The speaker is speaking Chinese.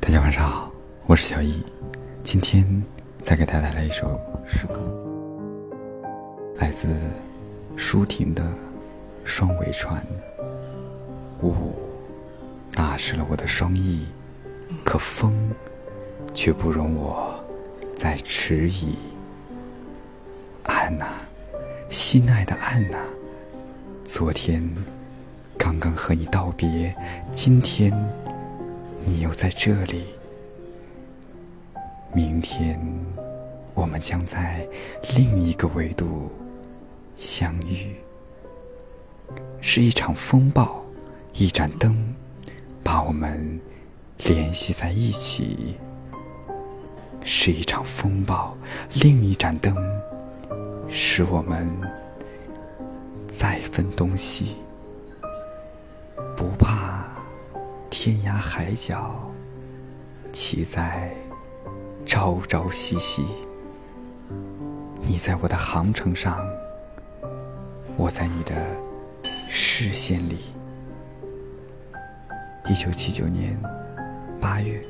大家晚上好，我是小易，今天再给大家带来一首诗歌，来自舒婷的《双尾船》。雾打湿了我的双翼，可风却不容我再迟疑。安娜，心爱的安娜，昨天刚刚和你道别，今天你又在这里。明天我们将在另一个维度相遇，是一场风暴，一盏灯，把我们联系在一起。是一场风暴，另一盏灯，使我们再分东西。不怕天涯海角，岂在朝朝夕夕。你在我的航程上，我在你的视线里。1979年8月。